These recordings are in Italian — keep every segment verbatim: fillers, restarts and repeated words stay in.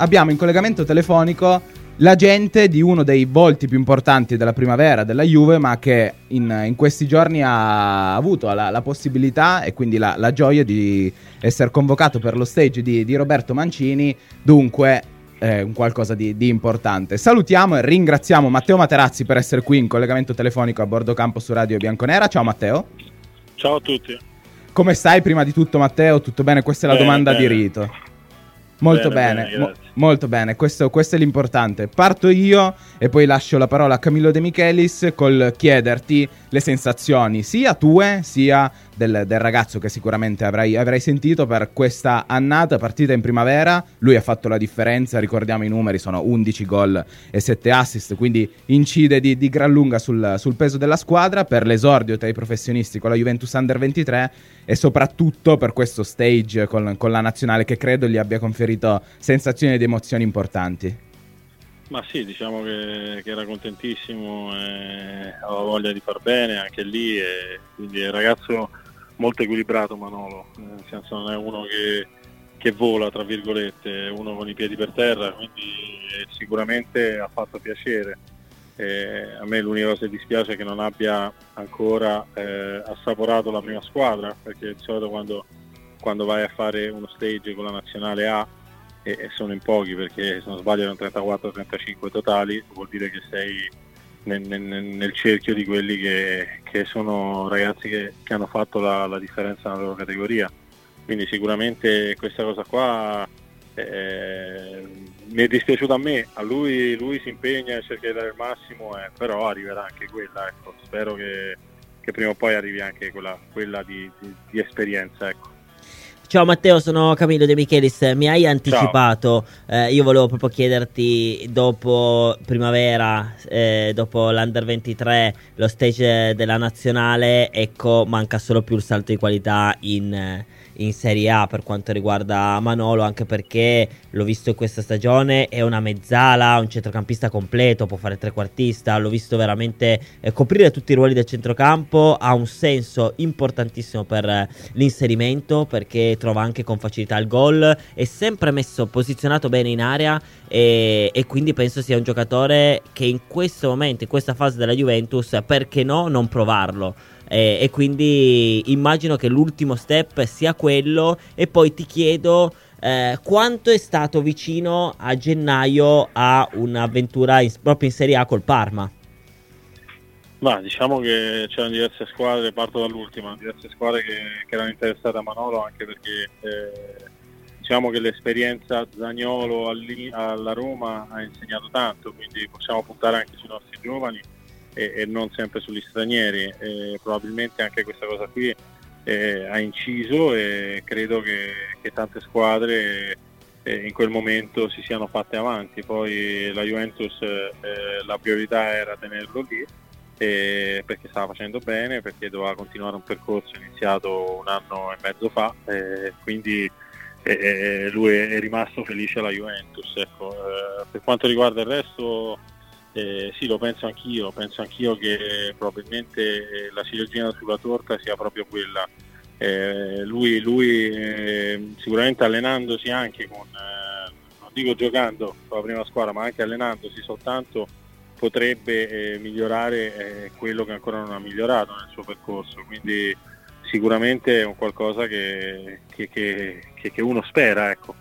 Abbiamo in collegamento telefonico l'agente di uno dei volti più importanti della primavera della Juve, ma che in, in questi giorni ha avuto la, la possibilità e quindi la, la gioia di essere convocato per lo stage di, di Roberto Mancini, dunque eh, un qualcosa di, di importante. Salutiamo e ringraziamo Matteo Materazzi per essere qui in collegamento telefonico a bordo campo su Radio Bianconera. Ciao Matteo. Ciao a tutti. Come stai prima di tutto Matteo? Tutto bene? Questa è la bene, domanda bene. di rito. Molto bene, bene, bene mo- molto bene, questo, questo è l'importante. Parto io e poi lascio la parola a Camillo De Michelis col chiederti le sensazioni sia tue sia del, del ragazzo che sicuramente avrai, avrai sentito per questa annata partita in primavera. Lui ha fatto la differenza, ricordiamo i numeri, sono undici gol e sette assist, quindi incide di, di gran lunga sul, sul peso della squadra per l'esordio tra i professionisti con la Juventus Under ventitré e soprattutto per questo stage con, con la nazionale che credo gli abbia conferito sensazioni ed emozioni importanti. Ma sì, diciamo che, che era contentissimo, eh, aveva voglia di far bene anche lì, eh, quindi è un ragazzo molto equilibrato Manolo, eh, nel senso non è uno che, che vola tra virgolette, è uno con i piedi per terra, quindi eh, sicuramente ha fatto piacere. Eh, a me l'unica cosa che dispiace è che non abbia ancora eh, assaporato la prima squadra, perché di solito quando quando vai a fare uno stage con la nazionale A e, e sono in pochi, perché se non sbaglio erano trentaquattro trentacinque totali, vuol dire che sei nel, nel, nel cerchio di quelli che, che sono ragazzi che, che hanno fatto la, la differenza nella loro categoria, quindi sicuramente questa cosa qua eh, mi è dispiaciuta a me, a lui lui si impegna e cerca di dare il massimo, eh, però arriverà anche quella, ecco. Spero che, che prima o poi arrivi anche quella, quella di, di, di esperienza, ecco. Ciao Matteo, sono Camillo De Michelis, mi hai anticipato, eh, io volevo proprio chiederti dopo primavera, eh, dopo l'Under ventitré, lo stage della nazionale, ecco manca solo più il salto di qualità in, in Serie A per quanto riguarda Manolo, anche perché l'ho visto in questa stagione, è una mezzala, un centrocampista completo, può fare trequartista, l'ho visto veramente eh, coprire tutti i ruoli del centrocampo, ha un senso importantissimo per eh, l'inserimento, perché trova anche con facilità il gol, è sempre messo, posizionato bene in area e, e quindi penso sia un giocatore che in questo momento, in questa fase della Juventus, perché no non provarlo, e, e quindi immagino che l'ultimo step sia quello. E poi ti chiedo eh, quanto è stato vicino a gennaio a un'avventura in, proprio in Serie A col Parma? Ma diciamo che c'erano diverse squadre, parto dall'ultima, diverse squadre che, che erano interessate a Manolo, anche perché eh, diciamo che l'esperienza Zaniolo allì, alla Roma ha insegnato tanto, quindi possiamo puntare anche sui nostri giovani e, e non sempre sugli stranieri, e probabilmente anche questa cosa qui eh, ha inciso, e credo che, che tante squadre eh, in quel momento si siano fatte avanti. Poi la Juventus eh, la priorità era tenerlo lì, Eh, perché stava facendo bene, perché doveva continuare un percorso iniziato un anno e mezzo fa, eh, quindi eh, lui è rimasto felice alla Juventus, ecco. Eh, per quanto riguarda il resto eh, sì, lo penso anch'io penso anch'io che probabilmente la ciliegina sulla torta sia proprio quella, eh, lui, lui eh, sicuramente allenandosi anche con eh, non dico giocando con la prima squadra, ma anche allenandosi soltanto potrebbe eh, migliorare eh, quello che ancora non ha migliorato nel suo percorso, quindi sicuramente è un qualcosa che, che, che, che uno spera, ecco.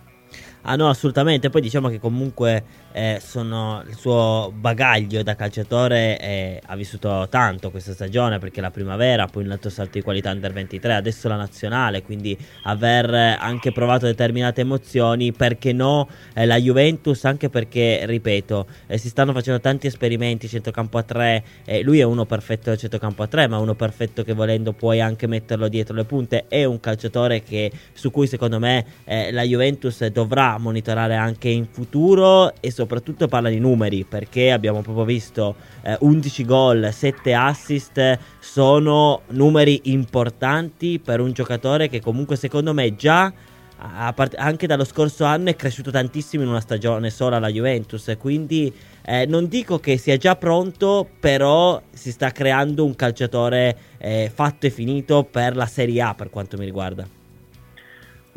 Ah no, assolutamente, poi diciamo che comunque eh, sono il suo bagaglio da calciatore, eh, ha vissuto tanto questa stagione, perché la primavera, poi un altro salto di qualità Under ventitré, adesso la nazionale, quindi aver anche provato determinate emozioni, perché no eh, la Juventus, anche perché, ripeto, eh, si stanno facendo tanti esperimenti, centrocampo a tre, eh, lui è uno perfetto del centrocampo a tre, ma uno perfetto che volendo puoi anche metterlo dietro le punte, è un calciatore che su cui secondo me eh, la Juventus dovrà monitorare anche in futuro, e soprattutto parla di numeri, perché abbiamo proprio visto eh, undici gol, sette assist, sono numeri importanti per un giocatore che comunque secondo me già a part- anche dallo scorso anno è cresciuto tantissimo in una stagione sola alla Juventus, quindi eh, non dico che sia già pronto, però si sta creando un calciatore eh, fatto e finito per la Serie A per quanto mi riguarda.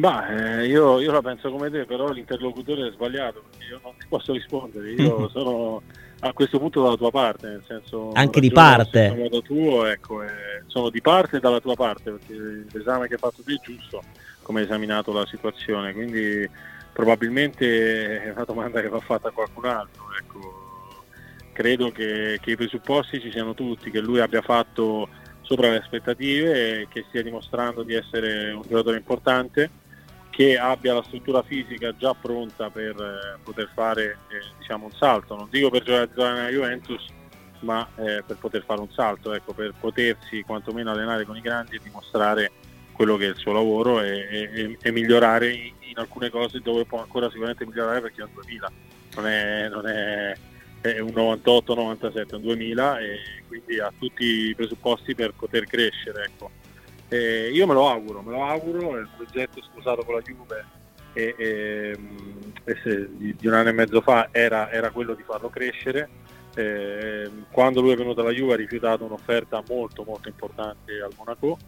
Bah, eh, io, io la penso come te, però l'interlocutore è sbagliato, perché io non ti posso rispondere, io sono a questo punto dalla tua parte, nel senso anche di parte. Sono da tuo, ecco, eh, sono di parte e dalla tua parte, perché l'esame che hai fatto tu è giusto, come hai esaminato la situazione, quindi probabilmente è una domanda che va fatta a qualcun altro, ecco. Credo che, che i presupposti ci siano tutti, che lui abbia fatto sopra le aspettative, che stia dimostrando di essere un giocatore importante, che abbia la struttura fisica già pronta per eh, poter fare eh, diciamo un salto, non dico per giocare nella Juventus, ma eh, per poter fare un salto, ecco, per potersi quantomeno allenare con i grandi e dimostrare quello che è il suo lavoro e, e, e migliorare in, in alcune cose dove può ancora sicuramente migliorare, perché è un duemila, non è, non è, è un novantotto novantasette, un duemila, e quindi ha tutti i presupposti per poter crescere, ecco. Eh, io me lo auguro, me lo auguro, il progetto sposato con la Juve e, e, e se, di, di un anno e mezzo fa era, era quello di farlo crescere. Eh, quando lui è venuto alla Juve ha rifiutato un'offerta molto molto importante al Monaco,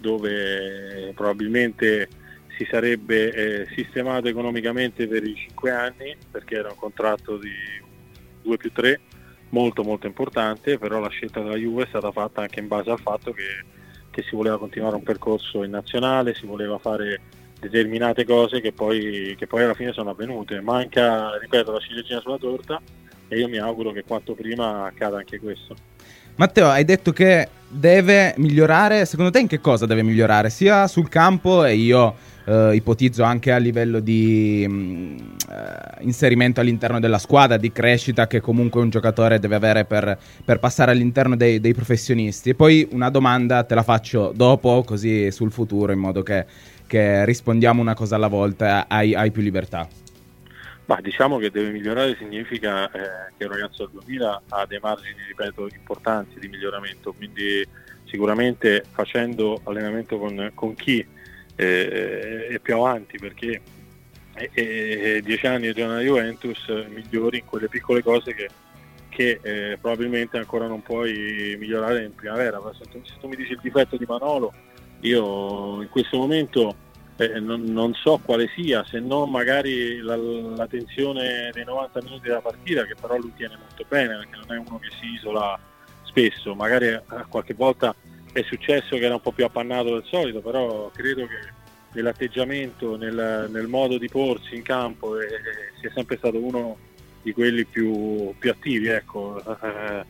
dove probabilmente si sarebbe eh, sistemato economicamente per i cinque anni, perché era un contratto di due più tre molto molto importante, però la scelta della Juve è stata fatta anche in base al fatto che che si voleva continuare un percorso in nazionale, si voleva fare determinate cose che poi, che poi alla fine sono avvenute. Manca, ripeto, la ciliegina sulla torta, e io mi auguro che quanto prima accada anche questo. Matteo, hai detto che deve migliorare, secondo te in che cosa deve migliorare? Sia sul campo, e io eh, ipotizzo anche a livello di mh, inserimento all'interno della squadra, di crescita che comunque un giocatore deve avere per, per passare all'interno dei, dei professionisti. E poi una domanda te la faccio dopo, così sul futuro, in modo che, che rispondiamo una cosa alla volta, hai, hai più libertà. Ma diciamo che deve migliorare significa eh, che il ragazzo del duemila ha dei margini, ripeto, importanti di miglioramento, quindi sicuramente facendo allenamento con, con chi eh, è più avanti, perché è, è, è dieci anni di una Juventus, migliori in quelle piccole cose che, che eh, probabilmente ancora non puoi migliorare in primavera. Se tu, se tu mi dici il difetto di Manolo, io in questo momento Eh, non, non so quale sia, se non magari la, la tensione dei novanta minuti della partita, che però lui tiene molto bene, perché non è uno che si isola spesso. Magari a qualche volta è successo che era un po' più appannato del solito, però credo che nell'atteggiamento, nel, nel modo di porsi in campo eh, eh, sia sempre stato uno di quelli più, più attivi, ecco. Eh,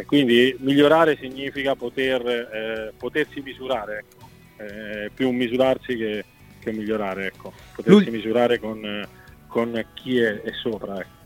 eh, quindi migliorare significa poter eh, potersi misurare, ecco. Eh, più misurarsi che, che migliorare, ecco. Potersi L'ul- misurare con, con chi è, è sopra, ecco.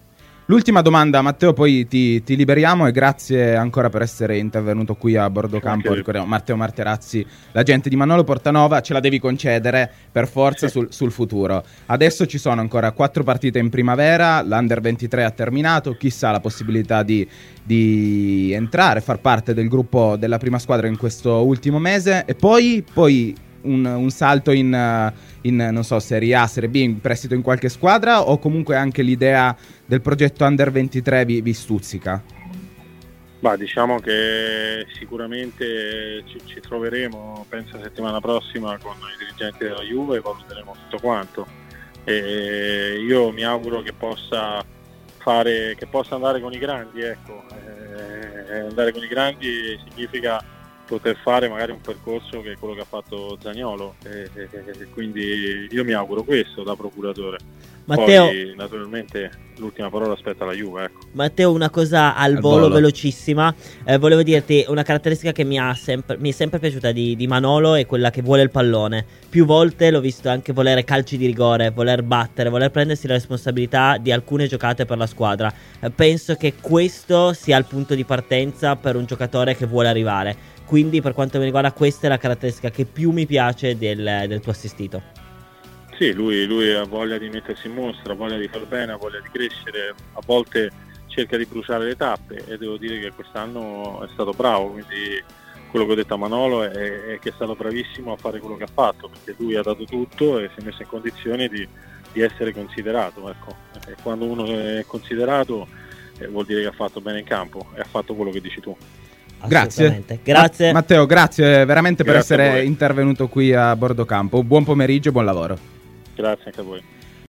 L'ultima domanda, Matteo, poi ti, ti liberiamo, e grazie ancora per essere intervenuto qui a Bordo Campo. Ricordiamo Matteo Materazzi, l'agente di Manolo Portanova, ce la devi concedere per forza, sì, sul, sul futuro. Adesso ci sono ancora quattro partite in primavera, l'Under ventitré ha terminato, chissà la possibilità di, di entrare, far parte del gruppo della prima squadra in questo ultimo mese, e poi... poi Un, un salto in, in, non so, Serie A, Serie B, in prestito in qualche squadra, o comunque anche l'idea del progetto Under ventitré vi, vi stuzzica? Bah, diciamo che sicuramente ci, ci troveremo, penso settimana prossima, con i dirigenti della Juve, e valuteremo tutto quanto. E io mi auguro che possa fare, che possa andare con i grandi, ecco. E andare con i grandi significa poter fare magari un percorso che è quello che ha fatto Zaniolo, e, e, e quindi io mi auguro questo da procuratore. Matteo, poi naturalmente l'ultima parola aspetta la Juve, ecco. Matteo, una cosa al, al volo, volo velocissima, eh, volevo dirti una caratteristica che mi, ha sempre, mi è sempre piaciuta di, di Manolo, è quella che vuole il pallone. Più volte l'ho visto anche volere calci di rigore, voler battere, voler prendersi la responsabilità di alcune giocate per la squadra. eh, penso che questo sia il punto di partenza per un giocatore che vuole arrivare, quindi per quanto mi riguarda questa è la caratteristica che più mi piace del, del tuo assistito. Sì, lui, lui ha voglia di mettersi in mostra, ha voglia di far bene, ha voglia di crescere, a volte cerca di bruciare le tappe, e devo dire che quest'anno è stato bravo, quindi quello che ho detto a Manolo è, è che è stato bravissimo a fare quello che ha fatto, perché lui ha dato tutto e si è messo in condizione di, di essere considerato, ecco. E quando uno è considerato eh, vuol dire che ha fatto bene in campo, e ha fatto quello che dici tu. Grazie. grazie. Ma- Matteo, grazie veramente grazie per essere intervenuto qui a bordo campo. Buon pomeriggio e buon lavoro. Grazie anche a voi.